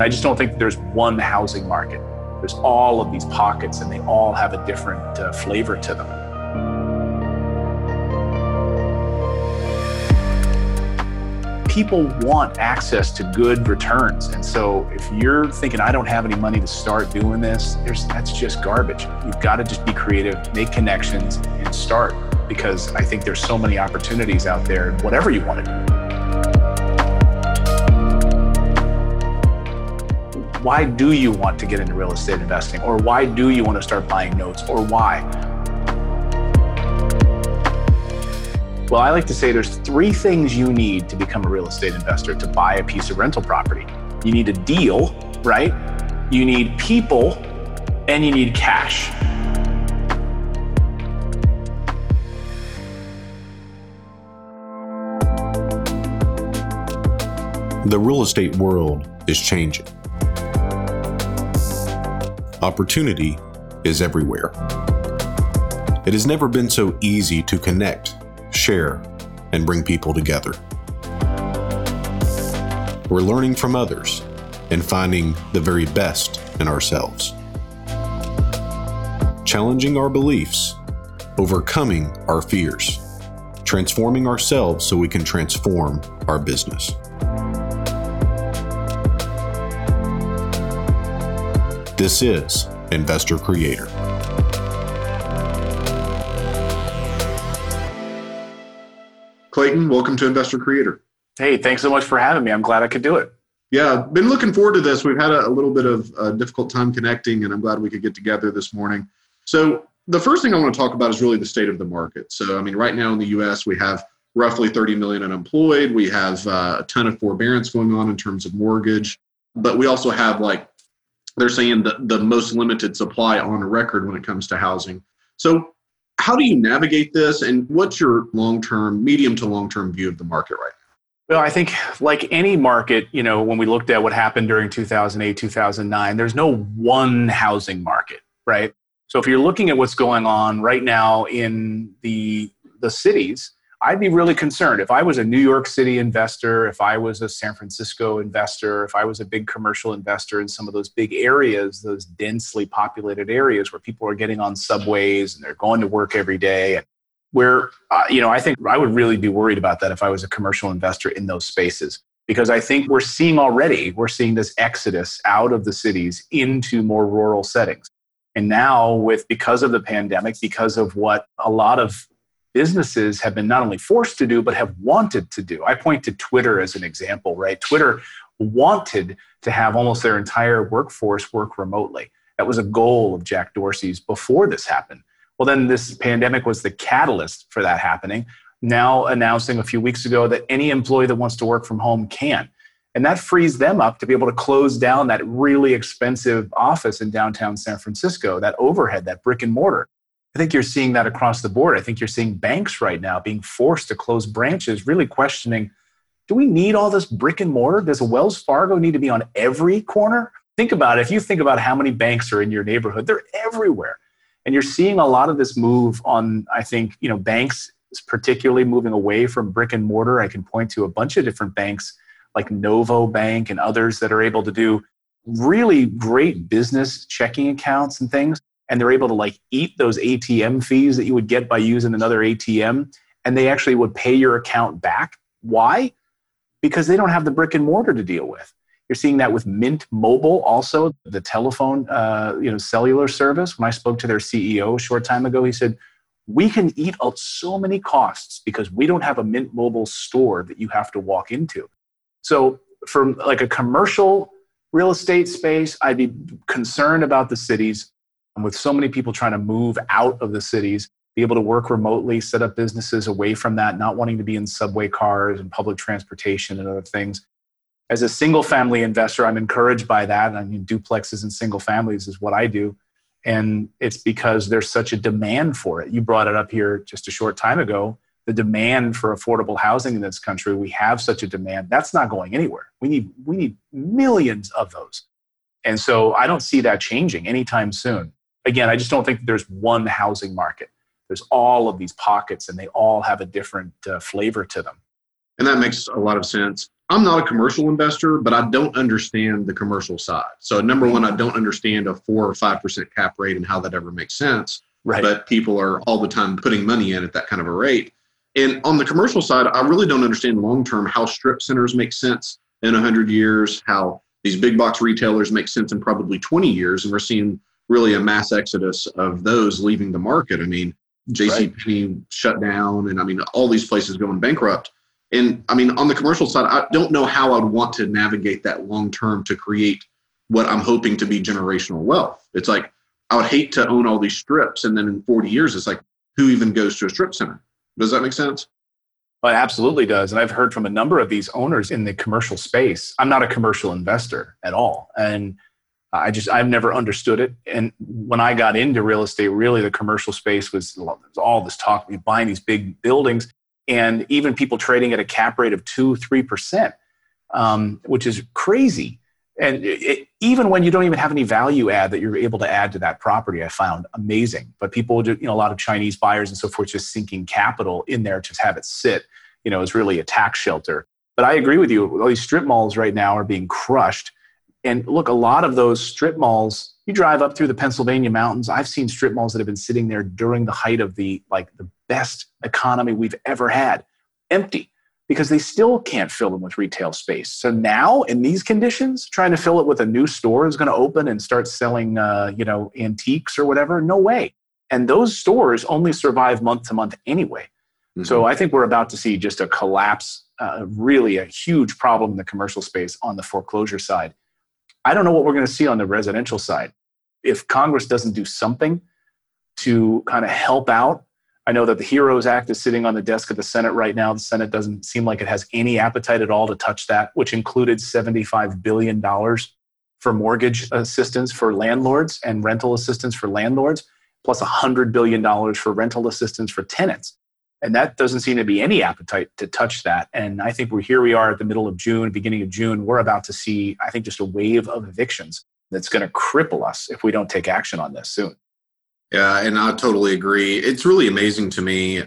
I just don't think there's one housing market. There's all of these pockets, and they all have a different flavor to them. People want access to good returns. And so if you're thinking, I don't have any money to start doing this, that's just garbage. You've got to just be creative, make connections, and start, because I think there's so many opportunities out there, whatever you want to do. Why do you want to get into real estate investing? Or why do you want to start buying notes? Or why? Well, I like to say there's three things you need to become a real estate investor to buy a piece of rental property. You need a deal, right? You need people, and you need cash. The real estate world is changing. Opportunity is everywhere. It has never been so easy to connect, share, and bring people together. We're learning from others and finding the very best in ourselves. Challenging our beliefs, overcoming our fears, transforming ourselves so we can transform our business. This is Investor Creator. Clayton, welcome to Investor Creator. Hey, thanks so much for having me. I'm glad I could do it. Yeah, been looking forward to this. We've had a little bit of a difficult time connecting, and I'm glad we could get together this morning. So the first thing I want to talk about is really the state of the market. So, I mean, right now in the U.S., we have roughly 30 million unemployed. We have a ton of forbearance going on in terms of mortgage. But we also have, like they're saying, the most limited supply on record when it comes to housing. So how do you navigate this, and what's your long-term, medium to long-term view of the market right now? Well, I think like any market, you know, when we looked at what happened during 2008, 2009, there's no one housing market, right? So if you're looking at what's going on right now in the cities, I'd be really concerned. If I was a New York City investor, if I was a San Francisco investor, if I was a big commercial investor in some of those big areas, those densely populated areas where people are getting on subways and they're going to work every day, where, you know, I think I would really be worried about that if I was a commercial investor in those spaces, because I think we're seeing this exodus out of the cities into more rural settings. And now because of the pandemic, because of what a lot of businesses have been not only forced to do, but have wanted to do. I point to Twitter as an example, right? Twitter wanted to have almost their entire workforce work remotely. That was a goal of Jack Dorsey's before this happened. Well, then this pandemic was the catalyst for that happening. Now announcing a few weeks ago that any employee that wants to work from home can. And that frees them up to be able to close down that really expensive office in downtown San Francisco, that overhead, that brick and mortar. I think you're seeing that across the board. I think you're seeing banks right now being forced to close branches, really questioning, do we need all this brick and mortar? Does Wells Fargo need to be on every corner? Think about it. If you think about how many banks are in your neighborhood, they're everywhere. And you're seeing a lot of this move on, I think, you know, banks particularly moving away from brick and mortar. I can point to a bunch of different banks like Novo Bank and others that are able to do really great business checking accounts and things. And they're able to like eat those ATM fees that you would get by using another ATM. And they actually would pay your account back. Why? Because they don't have the brick and mortar to deal with. You're seeing that with Mint Mobile also, the telephone, cellular service. When I spoke to their CEO a short time ago, he said, we can eat out so many costs because we don't have a Mint Mobile store that you have to walk into. So from like a commercial real estate space, I'd be concerned about the cities. And with so many people trying to move out of the cities, be able to work remotely, set up businesses away from that, not wanting to be in subway cars and public transportation and other things. As a single family investor, I'm encouraged by that. I mean, duplexes and single families is what I do. And it's because there's such a demand for it. You brought it up here just a short time ago. The demand for affordable housing in this country, we have such a demand. That's not going anywhere. We need millions of those. And so I don't see that changing anytime soon. Again, I just don't think that there's one housing market. There's all of these pockets, and they all have a different flavor to them. And that makes a lot of sense. I'm not a commercial investor, but I don't understand the commercial side. So number one, I don't understand a 4 or 5% cap rate and how that ever makes sense. Right. But people are all the time putting money in at that kind of a rate. And on the commercial side, I really don't understand long-term how strip centers make sense in 100 years, how these big box retailers make sense in probably 20 years. And we're seeing really a mass exodus of those leaving the market. I mean, JCP shut down, and I mean, all these places going bankrupt. And I mean, on the commercial side, I don't know how I'd want to navigate that long-term to create what I'm hoping to be generational wealth. It's like, I would hate to own all these strips. And then in 40 years, it's like, who even goes to a strip center? Does that make sense? Well, it absolutely does. And I've heard from a number of these owners in the commercial space. I'm not a commercial investor at all. And I've never understood it. And when I got into real estate, really the commercial space was all this talk, you're buying these big buildings and even people trading at a cap rate of 2-3%, which is crazy. And even when you don't even have any value add that you're able to add to that property, I found amazing. But people, a lot of Chinese buyers and so forth, just sinking capital in there to have it sit, is really a tax shelter. But I agree with you. All these strip malls right now are being crushed. And look, a lot of those strip malls, you drive up through the Pennsylvania mountains. I've seen strip malls that have been sitting there during the height of the best economy we've ever had, empty, because they still can't fill them with retail space. So now, in these conditions, trying to fill it with a new store is going to open and start selling, antiques or whatever. No way. And those stores only survive month to month anyway. Mm-hmm. So I think we're about to see just a collapse, really a huge problem in the commercial space on the foreclosure side. I don't know what we're going to see on the residential side. If Congress doesn't do something to kind of help out, I know that the HEROES Act is sitting on the desk of the Senate right now. The Senate doesn't seem like it has any appetite at all to touch that, which included $75 billion for mortgage assistance for landlords and rental assistance for landlords, plus $100 billion for rental assistance for tenants. And that doesn't seem to be any appetite to touch that. And I think we are at the middle of June, beginning of June. We're about to see, I think, just a wave of evictions that's going to cripple us if we don't take action on this soon. Yeah, and I totally agree. It's really amazing to me.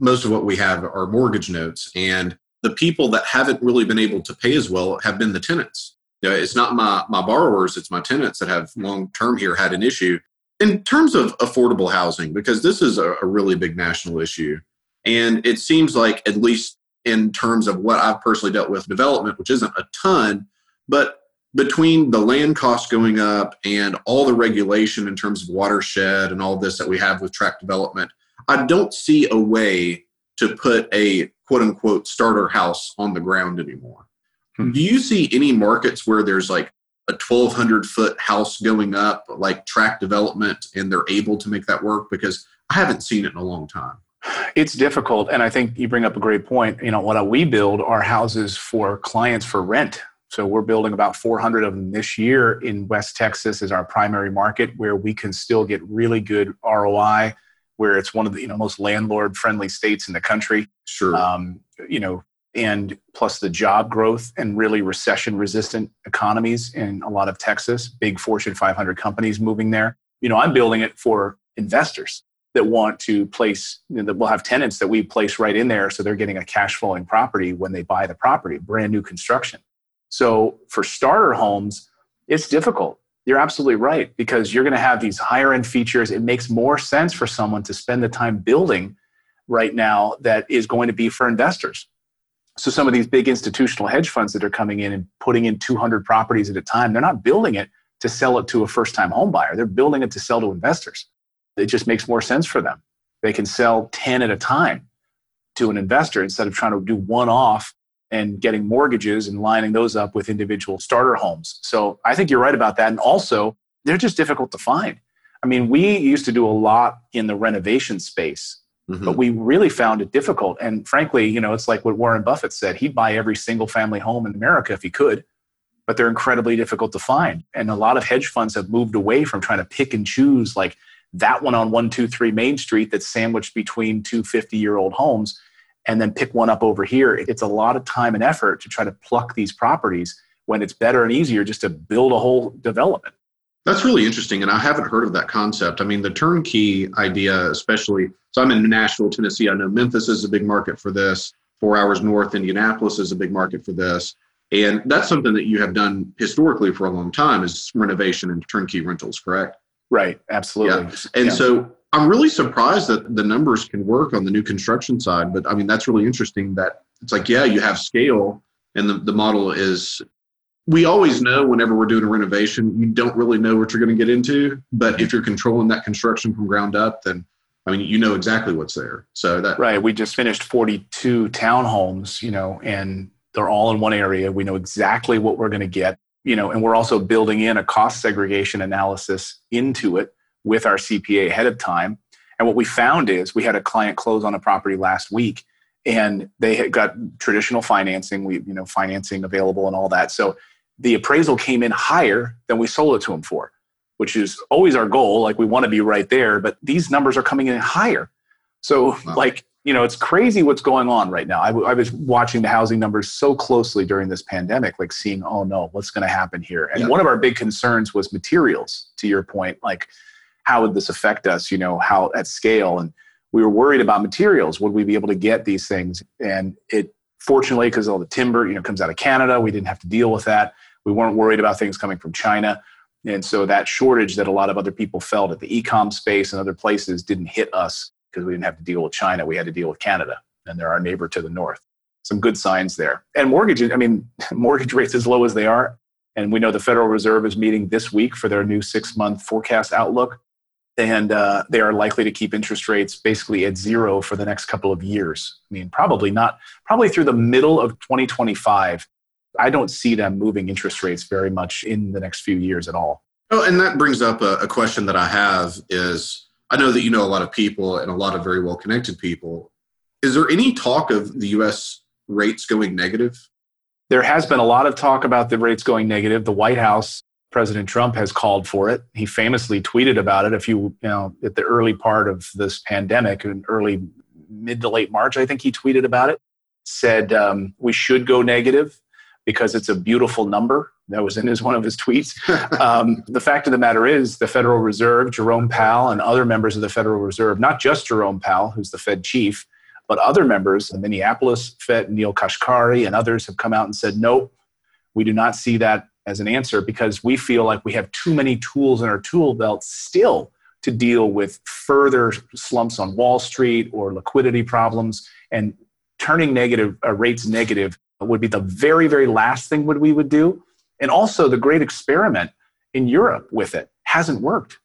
Most of what we have are mortgage notes, and the people that haven't really been able to pay as well have been the tenants. It's not my borrowers, it's my tenants that have long-term here had an issue. In terms of affordable housing, because this is a really big national issue, and it seems like, at least in terms of what I've personally dealt with, development, which isn't a ton, but between the land costs going up and all the regulation in terms of watershed and all this that we have with tract development, I don't see a way to put a quote unquote starter house on the ground anymore. Hmm. Do you see any markets where there's like a 1,200 foot house going up, like tract development, and they're able to make that work? Because I haven't seen it in a long time. It's difficult. And I think you bring up a great point. What we build are houses for clients for rent. So we're building about 400 of them this year in West Texas as our primary market, where we can still get really good ROI, where it's one of the most landlord-friendly states in the country. Sure. And plus the job growth and really recession-resistant economies in a lot of Texas, big Fortune 500 companies moving there. I'm building it for investors that want to place, that will have tenants that we place right in there. So they're getting a cash flowing property when they buy the property, brand new construction. So for starter homes, it's difficult. You're absolutely right, because you're going to have these higher end features. It makes more sense for someone to spend the time building right now that is going to be for investors. So some of these big institutional hedge funds that are coming in and putting in 200 properties at a time, they're not building it to sell it to a first time home buyer. They're building it to sell to investors. It just makes more sense for them. They can sell 10 at a time to an investor instead of trying to do one off and getting mortgages and lining those up with individual starter homes. So I think you're right about that. And also, they're just difficult to find. I mean, we used to do a lot in the renovation space, but we really found it difficult. And frankly, it's like what Warren Buffett said, he'd buy every single family home in America if he could, but they're incredibly difficult to find. And a lot of hedge funds have moved away from trying to pick and choose like that one on 123 Main Street that's sandwiched between two 50-year-old homes, and then pick one up over here. It's a lot of time and effort to try to pluck these properties when it's better and easier just to build a whole development. That's really interesting. And I haven't heard of that concept. I mean, the turnkey idea, especially, so I'm in Nashville, Tennessee. I know Memphis is a big market for this. 4 hours north, Indianapolis is a big market for this. And that's something that you have done historically for a long time, is renovation and turnkey rentals, correct? Right. Absolutely. Yeah. And so I'm really surprised that the numbers can work on the new construction side. But I mean, that's really interesting that it's like, yeah, you have scale, and the model is, we always know whenever we're doing a renovation, you don't really know what you're going to get into. But if you're controlling that construction from ground up, then I mean, you know exactly what's there. So that right. We just finished 42 townhomes, you know, and they're all in one area. We know exactly what we're going to get, you know, and we're also building in a cost segregation analysis into it with our CPA ahead of time. And what we found is we had a client close on a property last week, and they had got traditional financing, financing available and all that. So the appraisal came in higher than we sold it to them for, which is always our goal. Like, we want to be right there, but these numbers are coming in higher. So wow. It's crazy what's going on right now. I was watching the housing numbers so closely during this pandemic, like seeing, oh no, what's going to happen here? And one of our big concerns was materials, to your point, like how would this affect us, how at scale? And we were worried about materials. Would we be able to get these things? And it, fortunately, because all the timber, comes out of Canada, we didn't have to deal with that. We weren't worried about things coming from China. And so that shortage that a lot of other people felt at the e-com space and other places didn't hit us, because we didn't have to deal with China. We had to deal with Canada, and they're our neighbor to the north. Some good signs there. And mortgage rates as low as they are. And we know the Federal Reserve is meeting this week for their new 6-month forecast outlook. And they are likely to keep interest rates basically at zero for the next couple of years. I mean, probably through the middle of 2025. I don't see them moving interest rates very much in the next few years at all. Oh, and that brings up a question that I have is, I know that you know a lot of people and a lot of very well-connected people. Is there any talk of the U.S. rates going negative? There has been a lot of talk about the rates going negative. The White House, President Trump, has called for it. He famously tweeted about it at the early part of this pandemic, in mid to late March, I think he tweeted about it, said we should go negative, because it's a beautiful number. That was in one of his tweets. The fact of the matter is, the Federal Reserve, Jerome Powell, and other members of the Federal Reserve, not just Jerome Powell, who's the Fed chief, but other members, the Minneapolis Fed, Neil Kashkari, and others have come out and said, nope, we do not see that as an answer, because we feel like we have too many tools in our tool belt still to deal with further slumps on Wall Street or liquidity problems. And turning rates negative would be the very, very last thing we would do. And also, the great experiment in Europe with it hasn't worked.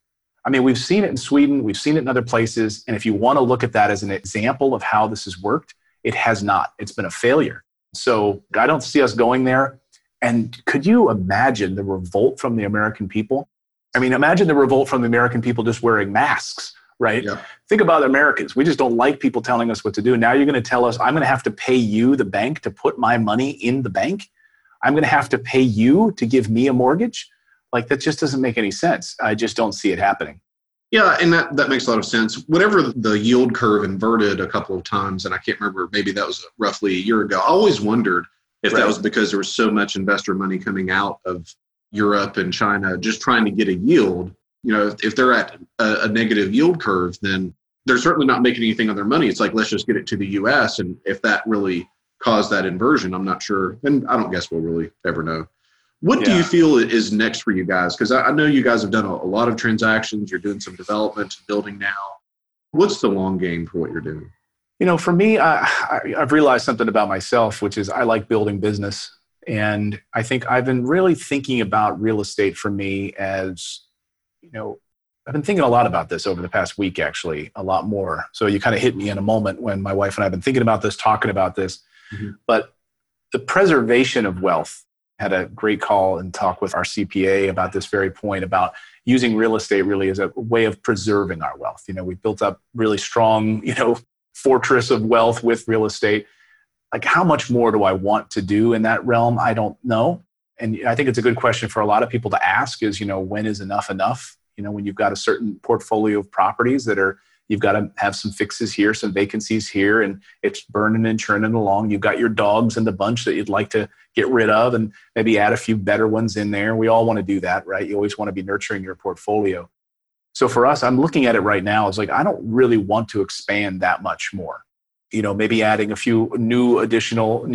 I mean, we've seen it in Sweden, we've seen it in other places. And if you want to look at that as an example of how this has worked, it has not. It's been a failure. So I don't see us going there. And could you imagine the revolt from the American people? I mean, imagine the revolt from the American people just wearing masks, right? Yeah. Think about Americans. We just don't like people telling us what to do. Now you're going to tell us, I'm going to have to pay you, the bank, to put my money in the bank. I'm going to have to pay you to give me a mortgage. Like, that just doesn't make any sense. I just don't see it happening. Yeah, and that makes a lot of sense. Whenever the yield curve inverted a couple of times, and I can't remember, maybe that was roughly a year ago, I always wondered if that was because there was so much investor money coming out of Europe and China just trying to get a yield. If they're at a negative yield curve, then they're certainly not making anything on their money. It's like, let's just get it to the U.S. And if that really caused that inversion, I'm not sure. And I don't guess we'll really ever know. What do you feel is next for you guys? Because I know you guys have done a lot of transactions. You're doing some development, building now. What's the long game for what you're doing? For me, I've realized something about myself, which is I like building business. And I think I've been really thinking about real estate for me as... I've been thinking a lot about this over the past week, actually, a lot more. So you kind of hit me in a moment when my wife and I have been thinking about this, talking about this. Mm-hmm. But the preservation of wealth, had a great call and talk with our CPA about this very point, about using real estate really as a way of preserving our wealth. We've built up really strong, fortress of wealth with real estate. Like, how much more do I want to do in that realm? I don't know. And I think it's a good question for a lot of people to ask is, when is enough enough? When you've got a certain portfolio of properties you've got to have some fixes here, some vacancies here, and it's burning and churning along. You've got your dogs in the bunch that you'd like to get rid of and maybe add a few better ones in there. We all want to do that, right? You always want to be nurturing your portfolio. So for us, I'm looking at it right now as like, I don't really want to expand that much more. Maybe adding a few new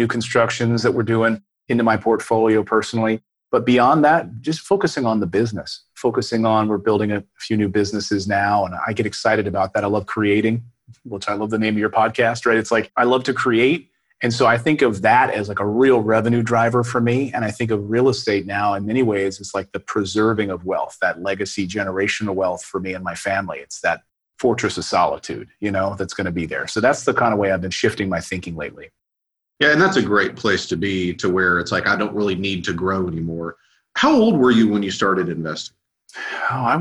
constructions that we're doing. into my portfolio personally. But beyond that, just focusing on the business, focusing on we're building a few new businesses now. And I get excited about that. I love creating, which I love the name of your podcast, right? It's like, I love to create. And so I think of that as like a real revenue driver for me. And I think of real estate now in many ways, it's like the preserving of wealth, that legacy generational wealth for me and my family. It's that fortress of solitude, you know, that's going to be there. So that's the kind of way I've been shifting my thinking lately. Yeah, and that's a great place to be, to where it's like, I don't really need to grow anymore. How old were you when you started investing? Oh,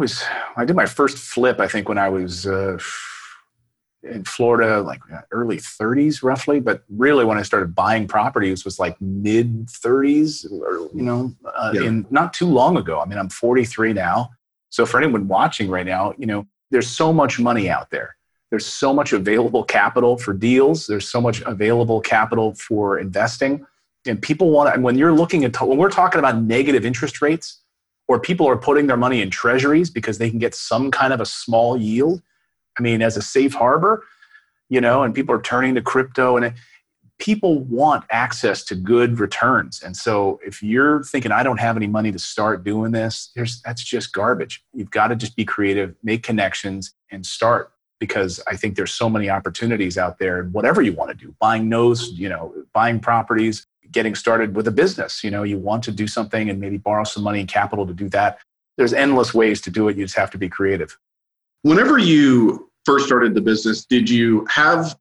I did my first flip, I think, when I was in Florida, like early 30s roughly. But really when I started buying properties was like mid 30s, or, you know, in not too long ago. I mean, I'm 43 now. So for anyone watching right now, you know, there's so much money out there. There's so much available capital for deals. There's so much available capital for investing. And people want to, when you're looking at, when we're talking about negative interest rates, or people are putting their money in treasuries because they can get some kind of a small yield, I mean, as a safe harbor, you know, and people are turning to crypto, and people want access to good returns. And so if you're thinking, I don't have any money to start doing this, that's just garbage. You've got to just be creative, make connections, and start. Because I think there's so many opportunities out there, and whatever you want to do, buying those, you know, buying properties, getting started with a business, you know, you want to do something and maybe borrow some money and capital to do that. There's endless ways to do it. You just have to be creative. Whenever you first started the business, did you have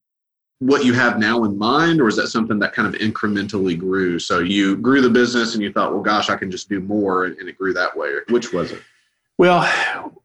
what you have now in mind, or is that something that kind of incrementally grew? So you grew the business and you thought, well, gosh, I can just do more, and it grew that way. Which was it? Well,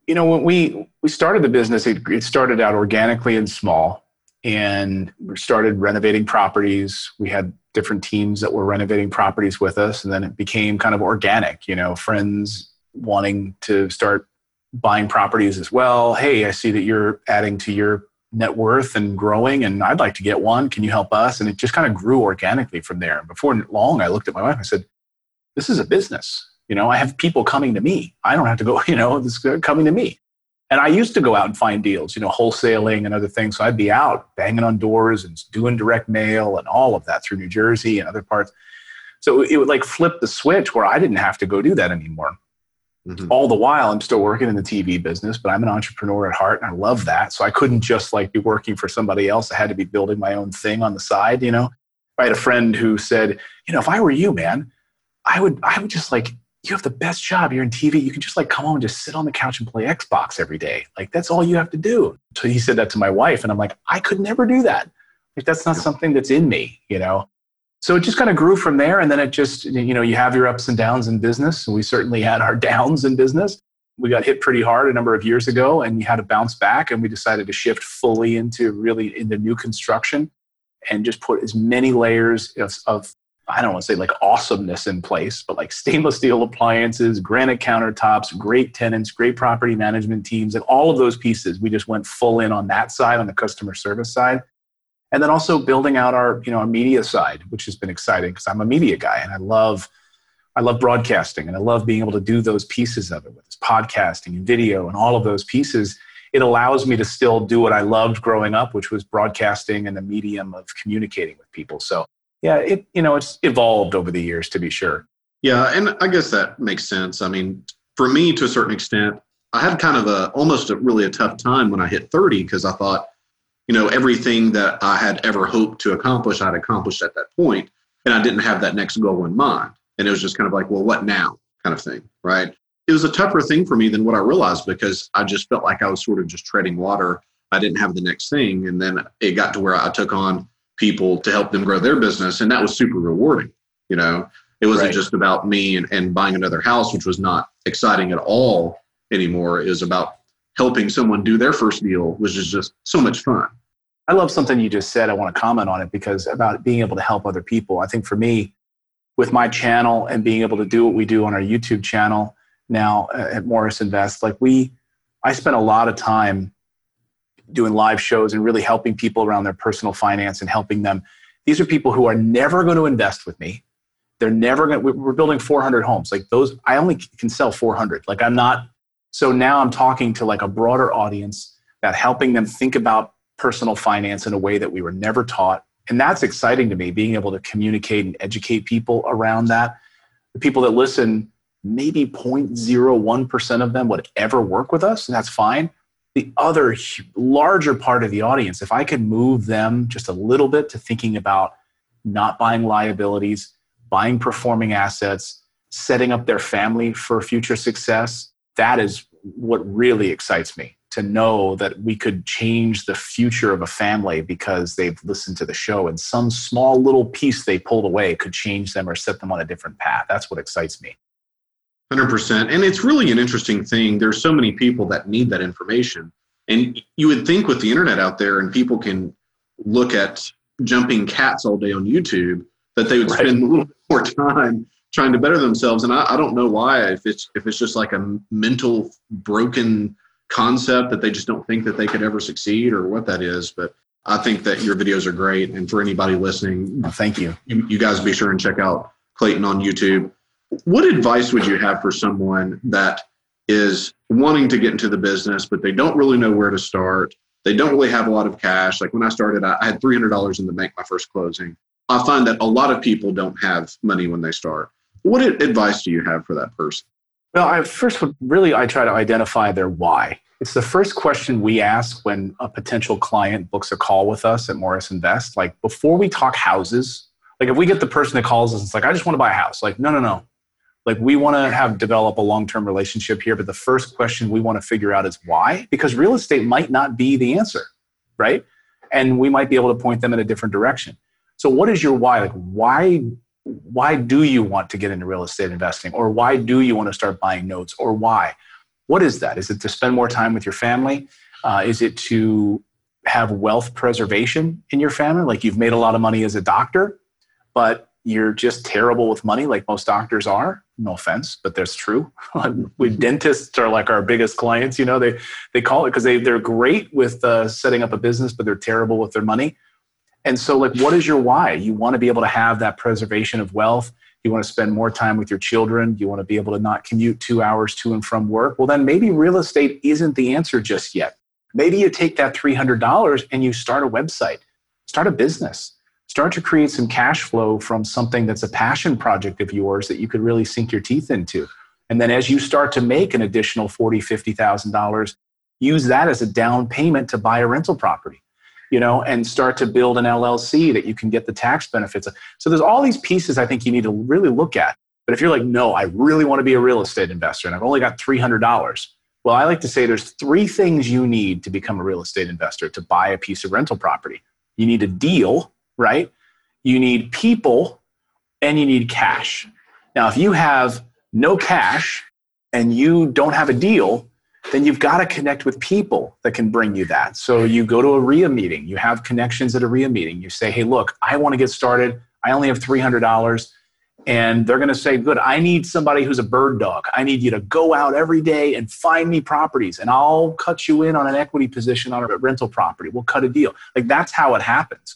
you know, when we started the business, it started out organically and small, and we started renovating properties. We had different teams that were renovating properties with us, and then it became kind of organic, you know, friends wanting to start buying properties as well. Hey, I see that you're adding to your net worth and growing, and I'd like to get one. Can you help us? And it just kind of grew organically from there. And before long, I looked at my wife and I said, this is a business. You know, I have people coming to me. I don't have to go, you know, they're coming to me. And I used to go out and find deals, you know, wholesaling and other things. So I'd be out banging on doors and doing direct mail and all of that through New Jersey and other parts. So it would like flip the switch where I didn't have to go do that anymore. Mm-hmm. All the while, I'm still working in the TV business, but I'm an entrepreneur at heart and I love that. So I couldn't just like be working for somebody else. I had to be building my own thing on the side, you know. I had a friend who said, you know, if I were you, man, I would just like, you have the best job. You're in TV. You can just like come home and just sit on the couch and play Xbox every day. Like that's all you have to do. So he said that to my wife, and I'm like, I could never do that. Like that's not something that's in me, you know? So it just kind of grew from there. And then it just, you know, you have your ups and downs in business. And we certainly had our downs in business. We got hit pretty hard a number of years ago, and you had to bounce back, and we decided to shift fully into new construction and just put as many layers of I don't want to say like awesomeness in place, but like stainless steel appliances, granite countertops, great tenants, great property management teams, and all of those pieces. We just went full in on that side, on the customer service side. And then also building out our, you know, our media side, which has been exciting because I'm a media guy and I love broadcasting, and I love being able to do those pieces of it with this podcasting and video and all of those pieces. It allows me to still do what I loved growing up, which was broadcasting and the medium of communicating with people. So yeah, it's evolved over the years, to be sure. Yeah, and I guess that makes sense. I mean, for me, to a certain extent, I had kind of a tough time when I hit 30, because I thought, you know, everything that I had ever hoped to accomplish, I'd accomplished at that point, and I didn't have that next goal in mind. And it was just kind of like, well, what now kind of thing, right? It was a tougher thing for me than what I realized, because I just felt like I was sort of just treading water. I didn't have the next thing. And then it got to where I took on people to help them grow their business. And that was super rewarding. You know, it wasn't just about me and buying another house, which was not exciting at all anymore. It was about helping someone do their first deal, which is just so much fun. I love something you just said. I want to comment on it, because about being able to help other people. I think for me, with my channel and being able to do what we do on our YouTube channel now at Morris Invest, like I spent a lot of time doing live shows and really helping people around their personal finance and helping them. These are people who are never going to invest with me. They're never going to, we're building 400 homes. Like those, I only can sell 400. Like I'm not, so now I'm talking to like a broader audience, that helping them think about personal finance in a way that we were never taught And that's exciting to me, being able to communicate and educate people around that. The people that listen, maybe 0.01% of them would ever work with us, and that's fine. The other larger part of the audience, if I could move them just a little bit to thinking about not buying liabilities, buying performing assets, setting up their family for future success, that is what really excites me, to know that we could change the future of a family because they've listened to the show and some small little piece they pulled away could change them or set them on a different path. That's what excites me. 100%. And it's really an interesting thing. There's so many people that need that information. And you would think with the internet out there and people can look at jumping cats all day on YouTube, that they would spend a little bit more time trying to better themselves. And I don't know why, if it's just like a mental broken concept that they just don't think that they could ever succeed or what that is. But I think that your videos are great. And for anybody listening, thank you. You guys be sure and check out Clayton on YouTube. What advice would you have for someone that is wanting to get into the business, but they don't really know where to start? They don't really have a lot of cash. Like when I started, I had $300 in the bank my first closing. I find that a lot of people don't have money when they start. What advice do you have for that person? Well, I try to identify their why. It's the first question we ask when a potential client books a call with us at Morris Invest. Like before we talk houses, like if we get the person that calls us, it's like, I just want to buy a house. Like, no. Like we want to develop a long-term relationship here. But the first question we want to figure out is why, because real estate might not be the answer, right? And we might be able to point them in a different direction. So what is your why? Like why do you want to get into real estate investing? Or why do you want to start buying notes? Or why? What is that? Is it to spend more time with your family? Is it to have wealth preservation in your family? Like you've made a lot of money as a doctor, but you're just terrible with money like most doctors are. No offense, but that's true. We dentists are like our biggest clients. You know, they call it because they're great with setting up a business, but they're terrible with their money. And so like, what is your why? You want to be able to have that preservation of wealth. You want to spend more time with your children. You want to be able to not commute 2 hours to and from work. Well, then maybe real estate isn't the answer just yet. Maybe you take that $300 and you start a website, start a business, start to create some cash flow from something that's a passion project of yours that you could really sink your teeth into. And then as you start to make an additional $40,000, $50,000, use that as a down payment to buy a rental property. You know, and start to build an LLC that you can get the tax benefits of. So there's all these pieces I think you need to really look at. But if you're like, no, I really want to be a real estate investor and I've only got $300. Well, I like to say there's three things you need to become a real estate investor to buy a piece of rental property. You need a deal, right? You need people and you need cash. Now, if you have no cash and you don't have a deal, then you've got to connect with people that can bring you that. So you go to a RIA meeting, you have connections at a RIA meeting, you say, hey, look, I want to get started. I only have $300. And they're going to say, good, I need somebody who's a bird dog. I need you to go out every day and find me properties and I'll cut you in on an equity position on a rental property. We'll cut a deal. Like that's how it happens.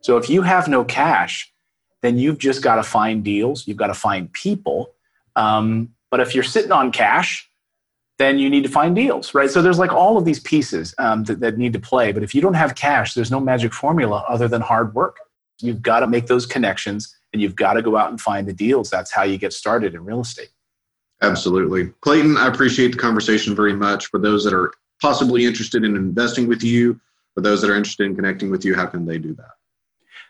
So if you have no cash, then you've just got to find deals. You've got to find people. But if you're sitting on cash, then you need to find deals, right? So there's like all of these pieces that need to play. But if you don't have cash, there's no magic formula other than hard work. You've got to make those connections and you've got to go out and find the deals. That's how you get started in real estate. Absolutely. Clayton, I appreciate the conversation very much. For those that are possibly interested in investing with you, for those that are interested in connecting with you, how can they do that?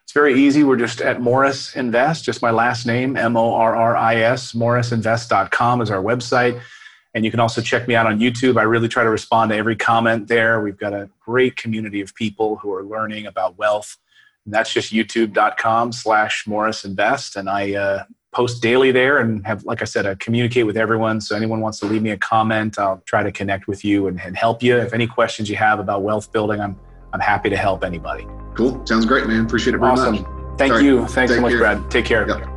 It's very easy. We're just at Morris Invest, just my last name, Morris, morrisinvest.com is our website. And you can also check me out on YouTube. I really try to respond to every comment there. We've got a great community of people who are learning about wealth. And that's just youtube.com/Morris Invest. And I post daily there and have, like I said, I communicate with everyone. So anyone wants to leave me a comment, I'll try to connect with you and help you. If any questions you have about wealth building, I'm happy to help anybody. Cool. Sounds great, man. Appreciate it very much. Awesome. Thank you. Thanks so much, Brad. Take care. Yep.